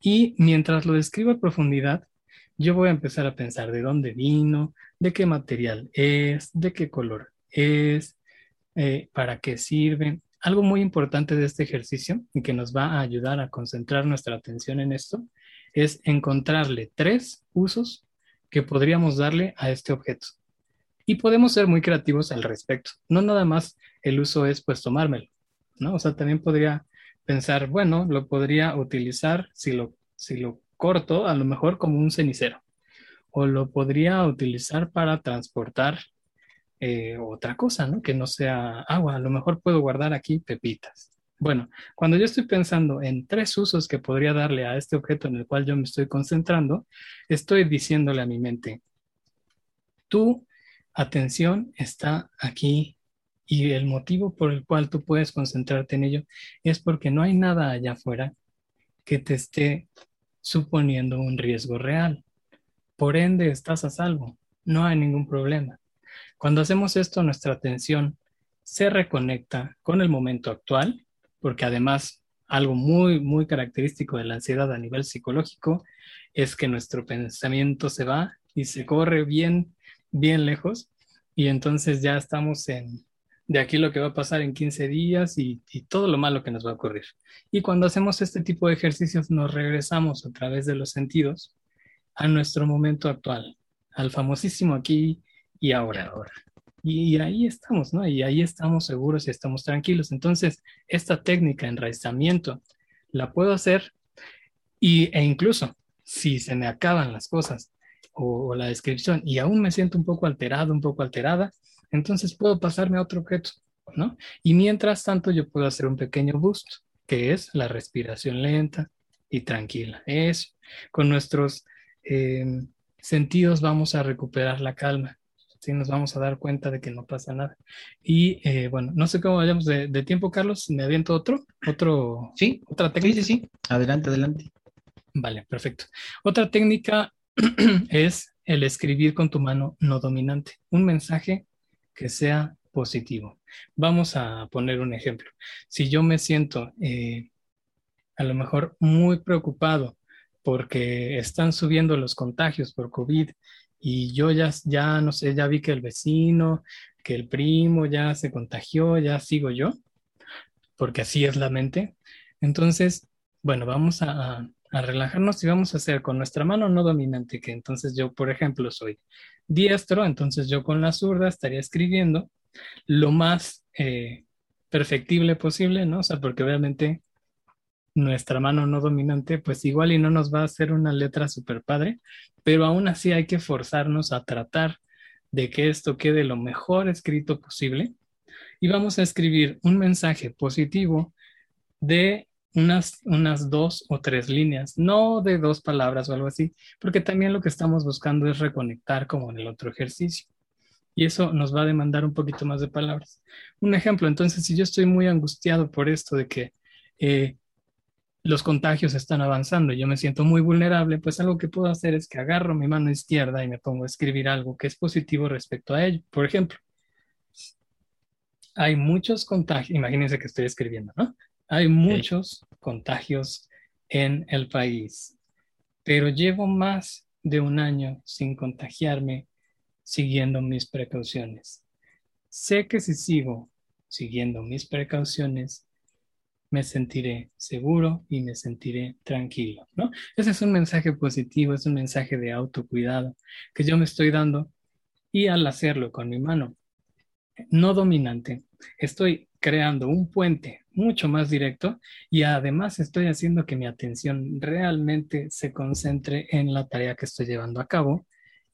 Y mientras lo describo a profundidad, yo voy a empezar a pensar de dónde vino, de qué material es, de qué color es, para qué sirve. Algo muy importante de este ejercicio y que nos va a ayudar a concentrar nuestra atención en esto es encontrarle 3 usos que podríamos darle a este objeto. Y podemos ser muy creativos al respecto. No nada más el uso es pues tomármelo, ¿no? O sea, también podría pensar, bueno, lo podría utilizar si lo si lo corto, a lo mejor como un cenicero. O lo podría utilizar para transportar otra cosa, ¿no? Que no sea agua. A lo mejor puedo guardar aquí pepitas. Bueno, cuando yo estoy pensando en tres usos que podría darle a este objeto en el cual yo me estoy concentrando, estoy diciéndole a mi mente, tu atención está aquí y el motivo por el cual tú puedes concentrarte en ello es porque no hay nada allá afuera que te esté suponiendo un riesgo real. Por ende, estás a salvo. No hay ningún problema. Cuando hacemos esto, nuestra atención se reconecta con el momento actual, porque además algo muy, muy característico de la ansiedad a nivel psicológico es que nuestro pensamiento se va y se corre bien, bien lejos y entonces ya estamos en de aquí lo que va a pasar en 15 días y todo lo malo que nos va a ocurrir. Y cuando hacemos este tipo de ejercicios nos regresamos a través de los sentidos a nuestro momento actual, al famosísimo aquí y ahora. Y ahí estamos, ¿no? Y ahí estamos seguros y estamos tranquilos. Entonces, esta técnica de enraizamiento la puedo hacer e incluso si se me acaban las cosas o la descripción y aún me siento un poco alterado, un poco alterada, entonces puedo pasarme a otro objeto, ¿no? Y mientras tanto yo puedo hacer un pequeño boost, que es la respiración lenta y tranquila. Eso, con nuestros sentidos vamos a recuperar la calma. Sí, nos vamos a dar cuenta de que no pasa nada. Y bueno, no sé cómo vayamos de tiempo, Carlos. ¿Me aviento otro? Sí, otra técnica. Sí. Adelante. Vale, perfecto. Otra técnica es el escribir con tu mano no dominante. Un mensaje que sea positivo. Vamos a poner un ejemplo. Si yo me siento a lo mejor muy preocupado porque están subiendo los contagios por COVID, y yo ya no sé, ya vi que el vecino, que el primo ya se contagió, ya sigo yo, porque así es la mente. Entonces, bueno, vamos a relajarnos y vamos a hacer con nuestra mano no dominante, que entonces yo, por ejemplo, soy diestro, entonces yo con la zurda estaría escribiendo lo más perfectible posible, ¿no? O sea, porque obviamente nuestra mano no dominante, pues igual y no nos va a hacer una letra súper padre, pero aún así hay que forzarnos a tratar de que esto quede lo mejor escrito posible y vamos a escribir un mensaje positivo de unas 2 o 3 líneas, no de 2 palabras o algo así, porque también lo que estamos buscando es reconectar como en el otro ejercicio y eso nos va a demandar un poquito más de palabras. Un ejemplo, entonces, si yo estoy muy angustiado por esto de que los contagios están avanzando y yo me siento muy vulnerable, pues algo que puedo hacer es que agarro mi mano izquierda y me pongo a escribir algo que es positivo respecto a ello. Por ejemplo, hay muchos contagios, imagínense que estoy escribiendo, ¿no? Hay muchos contagios en el país, pero llevo más de 1 año sin contagiarme siguiendo mis precauciones. Sé que si sigo siguiendo mis precauciones, me sentiré seguro y me sentiré tranquilo, ¿no? Ese es un mensaje positivo, es un mensaje de autocuidado que yo me estoy dando y al hacerlo con mi mano no dominante, estoy creando un puente mucho más directo y además estoy haciendo que mi atención realmente se concentre en la tarea que estoy llevando a cabo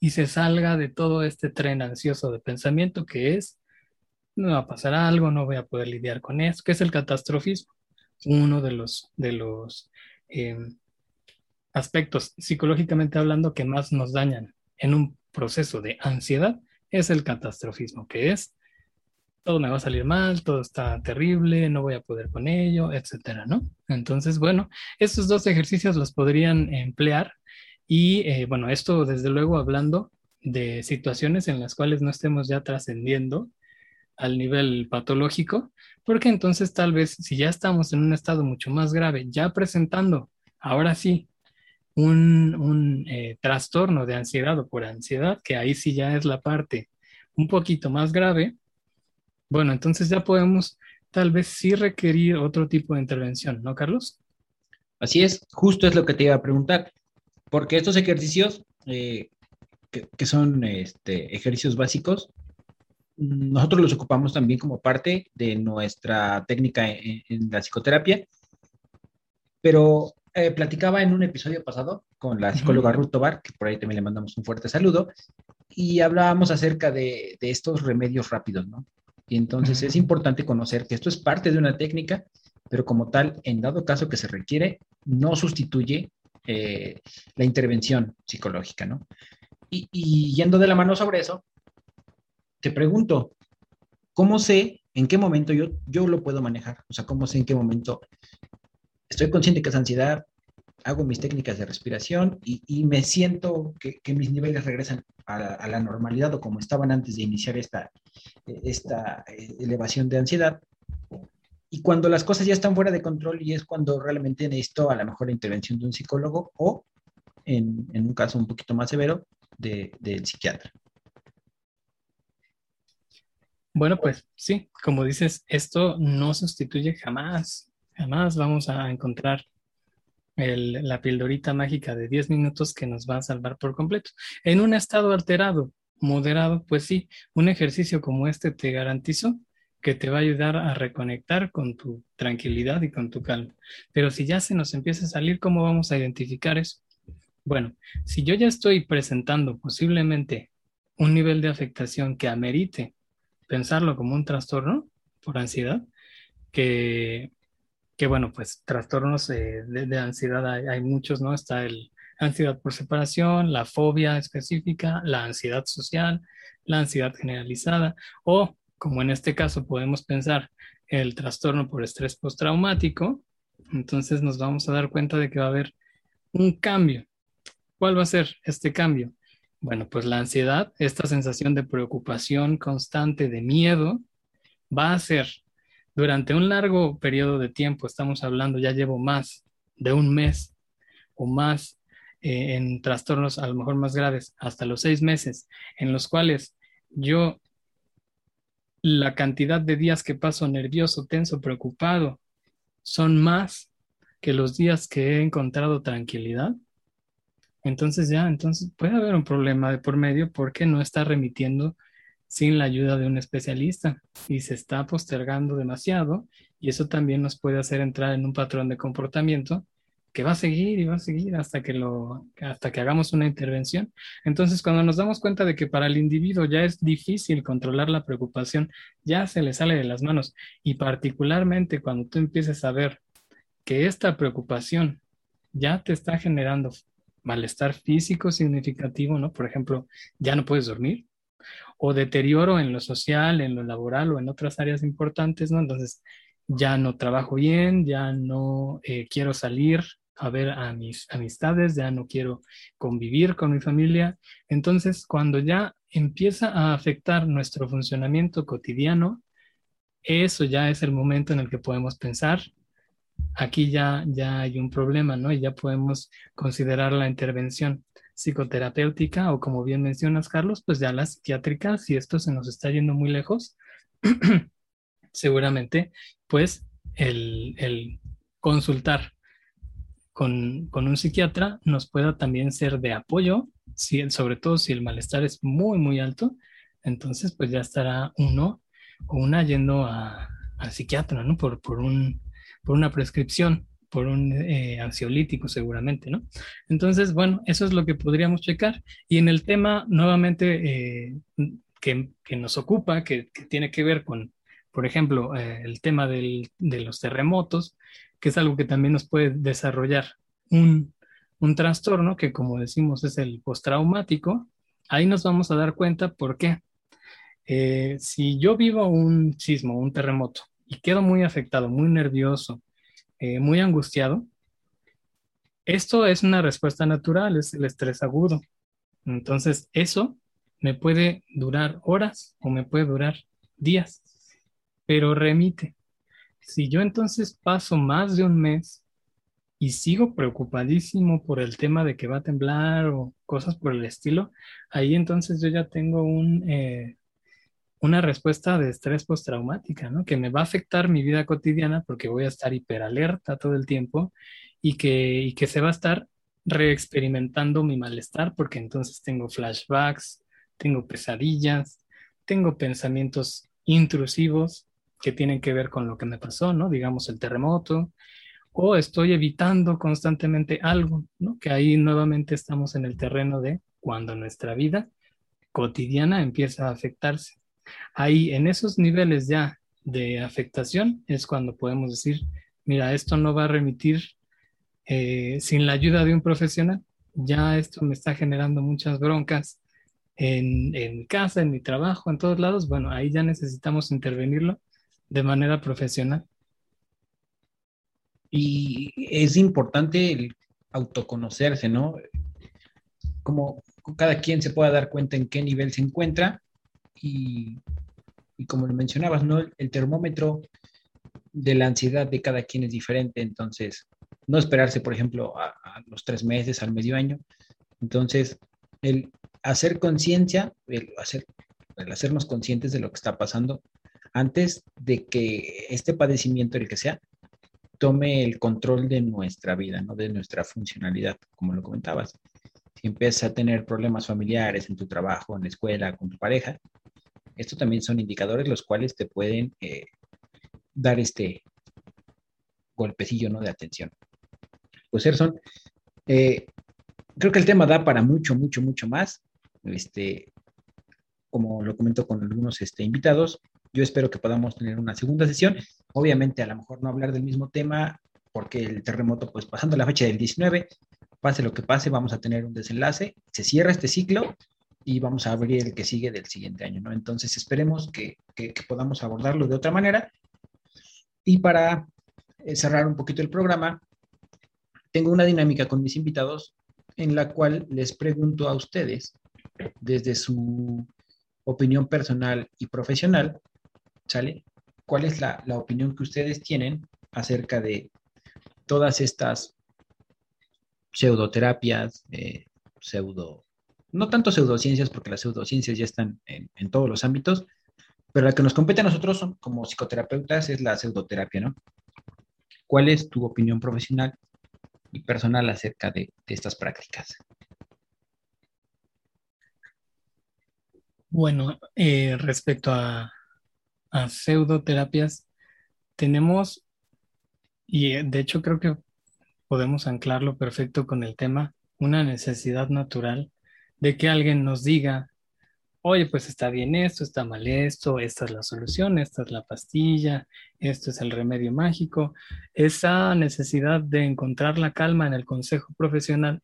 y se salga de todo este tren ansioso de pensamiento que es, no va a pasar algo, no voy a poder lidiar con eso, que es el catastrofismo. Uno de los aspectos psicológicamente hablando que más nos dañan en un proceso de ansiedad es el catastrofismo, que es todo me va a salir mal, todo está terrible, no voy a poder con ello, etcétera, ¿no? Entonces, bueno, estos 2 ejercicios los podrían emplear y, bueno, esto desde luego hablando de situaciones en las cuales no estemos ya trascendiendo al nivel patológico, porque entonces tal vez si ya estamos en un estado mucho más grave, ya presentando ahora sí un trastorno de ansiedad o por ansiedad, que ahí sí ya es la parte un poquito más grave, bueno, entonces ya podemos tal vez sí requerir otro tipo de intervención, ¿no, Carlos? Así es, justo es lo que te iba a preguntar, porque estos ejercicios que son ejercicios básicos, nosotros los ocupamos también como parte de nuestra técnica en la psicoterapia, pero platicaba en un episodio pasado con la psicóloga Ruth Tobar, que por ahí también le mandamos un fuerte saludo, y hablábamos acerca de estos remedios rápidos, ¿no? Y entonces es importante conocer que esto es parte de una técnica, pero como tal, en dado caso que se requiere, no sustituye la intervención psicológica, ¿no? Y yendo de la mano sobre eso, te pregunto, ¿cómo sé en qué momento yo lo puedo manejar? O sea, ¿cómo sé en qué momento estoy consciente que es ansiedad, hago mis técnicas de respiración y me siento que mis niveles regresan a la normalidad o como estaban antes de iniciar esta elevación de ansiedad? Y cuando las cosas ya están fuera de control y es cuando realmente necesito a lo mejor la intervención de un psicólogo o, en un caso un poquito más severo, del psiquiatra. Bueno, pues sí, como dices, esto no sustituye jamás. Jamás vamos a encontrar la pildorita mágica de 10 minutos que nos va a salvar por completo. En un estado alterado, moderado, pues sí, un ejercicio como este te garantizo que te va a ayudar a reconectar con tu tranquilidad y con tu calma. Pero si ya se nos empieza a salir, ¿cómo vamos a identificar eso? Bueno, si yo ya estoy presentando posiblemente un nivel de afectación que amerite pensarlo como un trastorno por ansiedad, que bueno, pues trastornos de ansiedad hay muchos, ¿no? Está el ansiedad por separación, la fobia específica, la ansiedad social, la ansiedad generalizada o, como en este caso podemos pensar, el trastorno por estrés postraumático. Entonces nos vamos a dar cuenta de que va a haber un cambio. ¿Cuál va a ser este cambio? Bueno, pues la ansiedad, esta sensación de preocupación constante, de miedo, va a ser durante un largo periodo de tiempo, estamos hablando, ya llevo más de un mes o más en trastornos a lo mejor más graves, hasta los 6 meses, en los cuales yo la cantidad de días que paso nervioso, tenso, preocupado, son más que los días que he encontrado tranquilidad. Entonces puede haber un problema de por medio porque no está remitiendo sin la ayuda de un especialista y se está postergando demasiado, y eso también nos puede hacer entrar en un patrón de comportamiento que va a seguir y va a seguir hasta que hagamos una intervención. Entonces, cuando nos damos cuenta de que para el individuo ya es difícil controlar la preocupación, ya se le sale de las manos, y particularmente cuando tú empieces a ver que esta preocupación ya te está generando malestar físico significativo, ¿no? Por ejemplo, ya no puedes dormir, o deterioro en lo social, en lo laboral o en otras áreas importantes, ¿no? Entonces ya no trabajo bien, ya no quiero salir a ver a mis amistades, ya no quiero convivir con mi familia. Entonces, cuando ya empieza a afectar nuestro funcionamiento cotidiano, eso ya es el momento en el que podemos pensar, aquí ya hay un problema, ¿no? Y ya podemos considerar la intervención psicoterapéutica o, como bien mencionas, Carlos, pues ya la psiquiátrica. Si esto se nos está yendo muy lejos, seguramente pues el consultar con un psiquiatra nos pueda también ser de apoyo, sobre todo si el malestar es muy muy alto. Entonces pues ya estará uno o una yendo al psiquiatra, ¿no? por una prescripción, por un ansiolítico seguramente, ¿no? Entonces, bueno, eso es lo que podríamos checar. Y en el tema nuevamente que nos ocupa, que tiene que ver con, por ejemplo, el tema de los terremotos, que es algo que también nos puede desarrollar un trastorno que, como decimos, es el postraumático. Ahí nos vamos a dar cuenta por qué. Si yo vivo un sismo, un terremoto, y quedo muy afectado, muy nervioso, muy angustiado, esto es una respuesta natural, es el estrés agudo. Entonces eso me puede durar horas o me puede durar días, pero remite. Si yo entonces paso más de un mes y sigo preocupadísimo por el tema de que va a temblar o cosas por el estilo, ahí entonces yo ya tengo una respuesta de estrés postraumática, ¿no? Que me va a afectar mi vida cotidiana porque voy a estar hiperalerta todo el tiempo y que se va a estar reexperimentando mi malestar, porque entonces tengo flashbacks, tengo pesadillas, tengo pensamientos intrusivos que tienen que ver con lo que me pasó, ¿no? Digamos el terremoto o estoy evitando constantemente algo, ¿no? Que ahí nuevamente estamos en el terreno de cuando nuestra vida cotidiana empieza a afectarse. Ahí en esos niveles ya de afectación es cuando podemos decir, mira, esto no va a remitir sin la ayuda de un profesional. Ya esto me está generando muchas broncas en casa, en mi trabajo, en todos lados. Bueno, ahí ya necesitamos intervenirlo de manera profesional. Y es importante el autoconocerse, ¿no? Como cada quien se pueda dar cuenta en qué nivel se encuentra y como lo mencionabas, ¿no? El termómetro de la ansiedad de cada quien es diferente, entonces no esperarse, por ejemplo, a los 3 meses, al medio año. Entonces, el hacer conciencia, el hacernos conscientes de lo que está pasando antes de que este padecimiento, el que sea, tome el control de nuestra vida, ¿no? De nuestra funcionalidad, como lo comentabas. Si empiezas a tener problemas familiares en tu trabajo, en la escuela, con tu pareja, estos también son indicadores los cuales te pueden dar este golpecillo, ¿no? De atención. Pues Gerson, creo que el tema da para mucho más. Como lo comento con algunos invitados, yo espero que podamos tener una segunda sesión. Obviamente, a lo mejor no hablar del mismo tema, porque el terremoto, pues pasando la fecha del 19, pase lo que pase, vamos a tener un desenlace, se cierra este ciclo y vamos a abrir el que sigue del siguiente año, ¿no? Entonces, esperemos que podamos abordarlo de otra manera. Y para cerrar un poquito el programa, tengo una dinámica con mis invitados en la cual les pregunto a ustedes, desde su opinión personal y profesional, ¿sale? ¿Cuál es la opinión que ustedes tienen acerca de todas estas pseudoterapias, no tanto pseudociencias, porque las pseudociencias ya están en todos los ámbitos, pero la que nos compete a nosotros como psicoterapeutas es la pseudoterapia, ¿no? ¿Cuál es tu opinión profesional y personal acerca de estas prácticas? Bueno, respecto a pseudoterapias, tenemos, y de hecho creo que podemos anclarlo perfecto con el tema, una necesidad natural de que alguien nos diga, oye, pues está bien esto, está mal esto, esta es la solución, esta es la pastilla, esto es el remedio mágico. Esa necesidad de encontrar la calma en el consejo profesional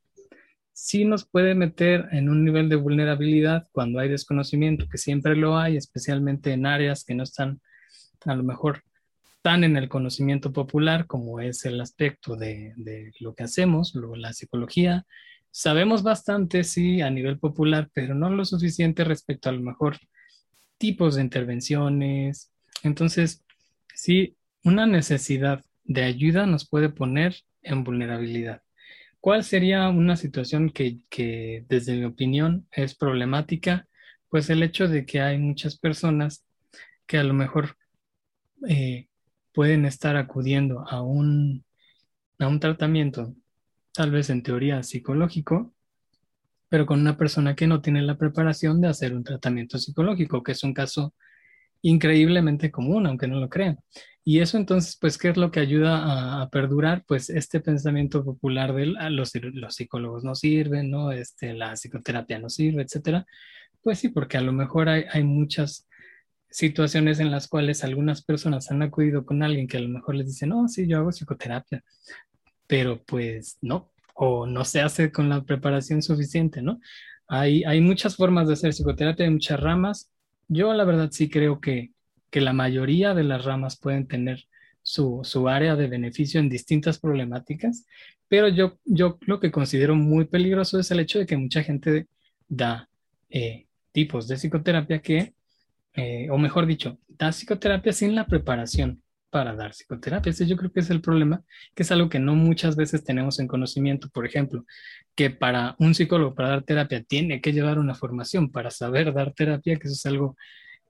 sí nos puede meter en un nivel de vulnerabilidad cuando hay desconocimiento, que siempre lo hay, especialmente en áreas que no están, a lo mejor, tan en el conocimiento popular, como es el aspecto de lo que hacemos, la psicología. Sabemos bastante, sí, a nivel popular, pero no lo suficiente respecto a lo mejor tipos de intervenciones. Entonces, sí, una necesidad de ayuda nos puede poner en vulnerabilidad. ¿Cuál sería una situación que desde mi opinión es problemática? Pues el hecho de que hay muchas personas que a lo mejor pueden estar acudiendo a un tratamiento, tal vez en teoría psicológico, pero con una persona que no tiene la preparación de hacer un tratamiento psicológico, que es un caso increíblemente común, aunque no lo crean. Y eso entonces, pues, ¿qué es lo que ayuda a perdurar? Pues este pensamiento popular de los psicólogos no sirven, ¿no? La psicoterapia no sirve, etcétera. Pues sí, porque a lo mejor hay muchas situaciones en las cuales algunas personas han acudido con alguien que a lo mejor les dice, no, sí, yo hago psicoterapia, pero pues no, o no se hace con la preparación suficiente, ¿no? Hay muchas formas de hacer psicoterapia, hay muchas ramas. Yo la verdad sí creo que la mayoría de las ramas pueden tener su área de beneficio en distintas problemáticas, pero yo lo que considero muy peligroso es el hecho de que mucha gente da tipos de psicoterapia o mejor dicho, da psicoterapia sin la preparación para dar psicoterapia. Ese yo creo que es el problema, que es algo que no muchas veces tenemos en conocimiento. Por ejemplo, que para un psicólogo, para dar terapia, tiene que llevar una formación para saber dar terapia, que eso es algo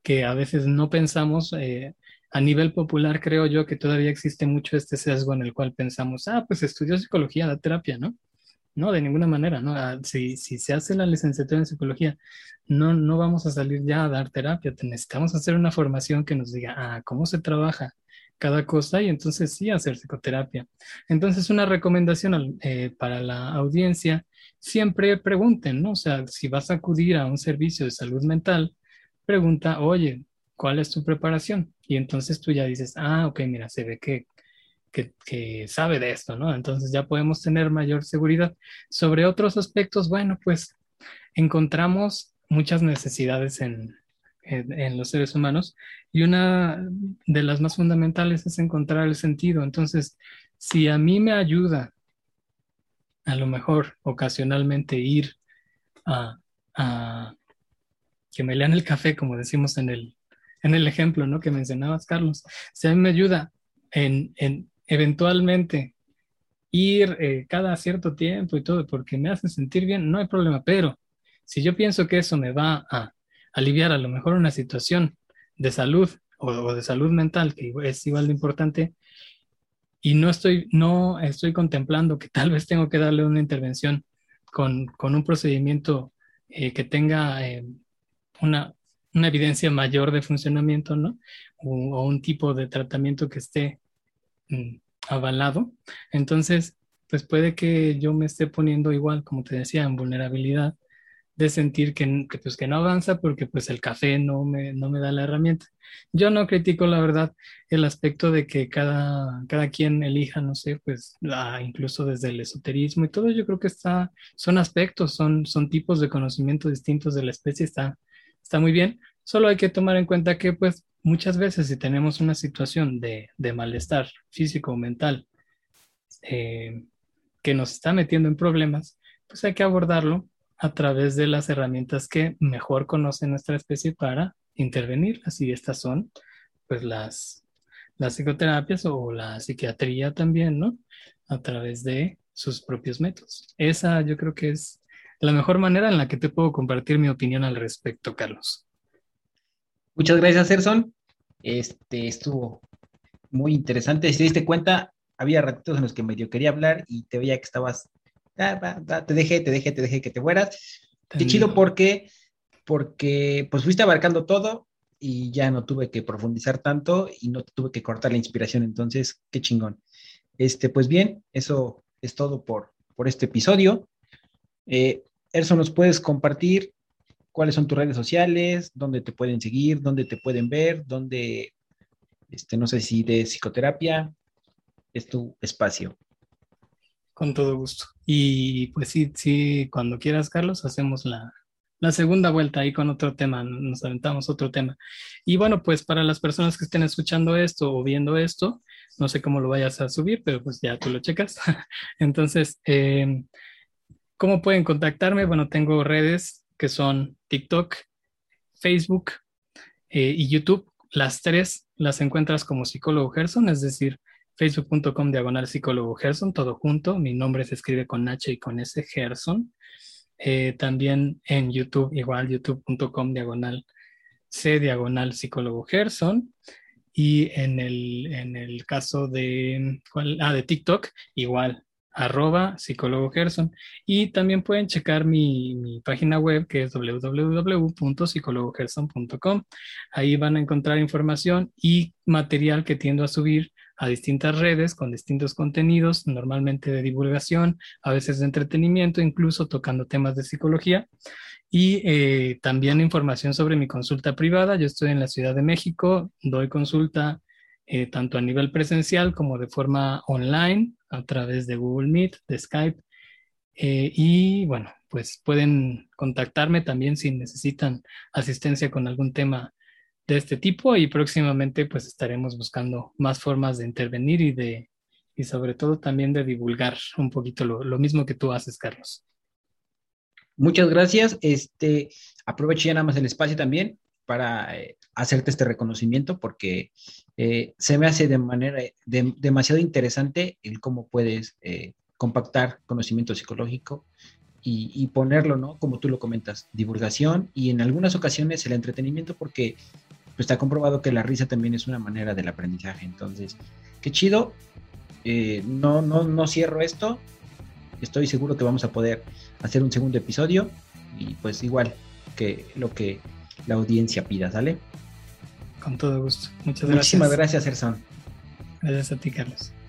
que a veces no pensamos. A nivel popular creo yo que todavía existe mucho este sesgo en el cual pensamos, pues estudió psicología, da terapia, ¿no? No, de ninguna manera, ¿no? Si se hace la licenciatura en psicología, no vamos a salir ya a dar terapia. Necesitamos hacer una formación que nos diga, ¿cómo se trabaja? cada cosa y entonces sí hacer psicoterapia. Entonces una recomendación para la audiencia, siempre pregunten, ¿no? O sea, si vas a acudir a un servicio de salud mental, pregunta, oye, ¿cuál es tu preparación? Y entonces tú ya dices, ah, ok, mira, se ve que sabe de esto, ¿no? Entonces ya podemos tener mayor seguridad. Sobre otros aspectos, bueno, pues encontramos muchas necesidades en los seres humanos y una de las más fundamentales es encontrar el sentido. Entonces, si a mí me ayuda a lo mejor ocasionalmente ir a que me lean el café, como decimos en el ejemplo, ¿no?, que mencionabas, Carlos, si a mí me ayuda en eventualmente ir cada cierto tiempo y todo porque me hace sentir bien, no hay problema. Pero si yo pienso que eso me va a aliviar a lo mejor una situación de salud o de salud mental, que es igual de importante, y no estoy contemplando que tal vez tengo que darle una intervención con un procedimiento que tenga una evidencia mayor de funcionamiento, ¿no?, o un tipo de tratamiento que esté avalado, entonces pues puede que yo me esté poniendo igual, como te decía, en vulnerabilidad de sentir que no avanza porque pues el café no me da la herramienta. Yo no critico, la verdad, el aspecto de que cada quien elija, no sé, pues incluso desde el esoterismo y todo, yo creo que son aspectos, son tipos de conocimiento distintos de la especie, está muy bien. Solo hay que tomar en cuenta que pues muchas veces si tenemos una situación de malestar físico o mental que nos está metiendo en problemas, pues hay que abordarlo a través de las herramientas que mejor conoce nuestra especie para intervenirlas, y estas son pues las psicoterapias o la psiquiatría también, ¿no?, a través de sus propios métodos. Esa yo creo que es la mejor manera en la que te puedo compartir mi opinión al respecto, Carlos. Muchas gracias, Gerson. Estuvo muy interesante. Si te diste cuenta, había ratitos en los que medio quería hablar y te veía que estabas... Te dejé que te fueras. Qué chido, porque pues fuiste abarcando todo y ya no tuve que profundizar tanto y no tuve que cortar la inspiración, entonces qué chingón. Pues bien, eso es todo por este episodio. Gerson, ¿nos puedes compartir cuáles son tus redes sociales, dónde te pueden seguir, dónde te pueden ver, dónde, no sé si de psicoterapia es tu espacio? Con todo gusto. Y pues sí, cuando quieras, Carlos, hacemos la segunda vuelta ahí con otro tema, nos aventamos otro tema. Y bueno, pues para las personas que estén escuchando esto o viendo esto, no sé cómo lo vayas a subir, pero pues ya tú lo checas. Entonces, ¿cómo pueden contactarme? Bueno, tengo redes que son TikTok, Facebook y YouTube. Las tres las encuentras como psicólogo Gerson, es decir, facebook.com/psicólogo Gerson, todo junto. Mi nombre se escribe con H y con S, Gerson. También en YouTube, igual, youtube.com/C/psicólogo Gerson. Y en el caso de TikTok, igual, @psicólogo Gerson. Y también pueden checar mi página web, que es www.psicologogerson.com. Ahí van a encontrar información y material que tiendo a subir a distintas redes con distintos contenidos, normalmente de divulgación, a veces de entretenimiento, incluso tocando temas de psicología, y también información sobre mi consulta privada. Yo estoy en la Ciudad de México, doy consulta tanto a nivel presencial como de forma online a través de Google Meet, de Skype, y bueno, pues pueden contactarme también si necesitan asistencia con algún tema de este tipo, y próximamente pues estaremos buscando más formas de intervenir y sobre todo también de divulgar un poquito lo mismo que tú haces, Carlos. Muchas gracias. Aprovecho ya nada más el espacio también para hacerte este reconocimiento, porque se me hace de manera demasiado interesante el cómo puedes compactar conocimiento psicológico y ponerlo, ¿no?, como tú lo comentas, divulgación y en algunas ocasiones el entretenimiento, porque pues está comprobado que la risa también es una manera del aprendizaje. Entonces, qué chido. No cierro esto. Estoy seguro que vamos a poder hacer un segundo episodio y pues igual que lo que la audiencia pida, ¿sale? Con todo gusto. Muchas gracias. Muchísimas gracias, Gerson. Gracias a ti, Carlos.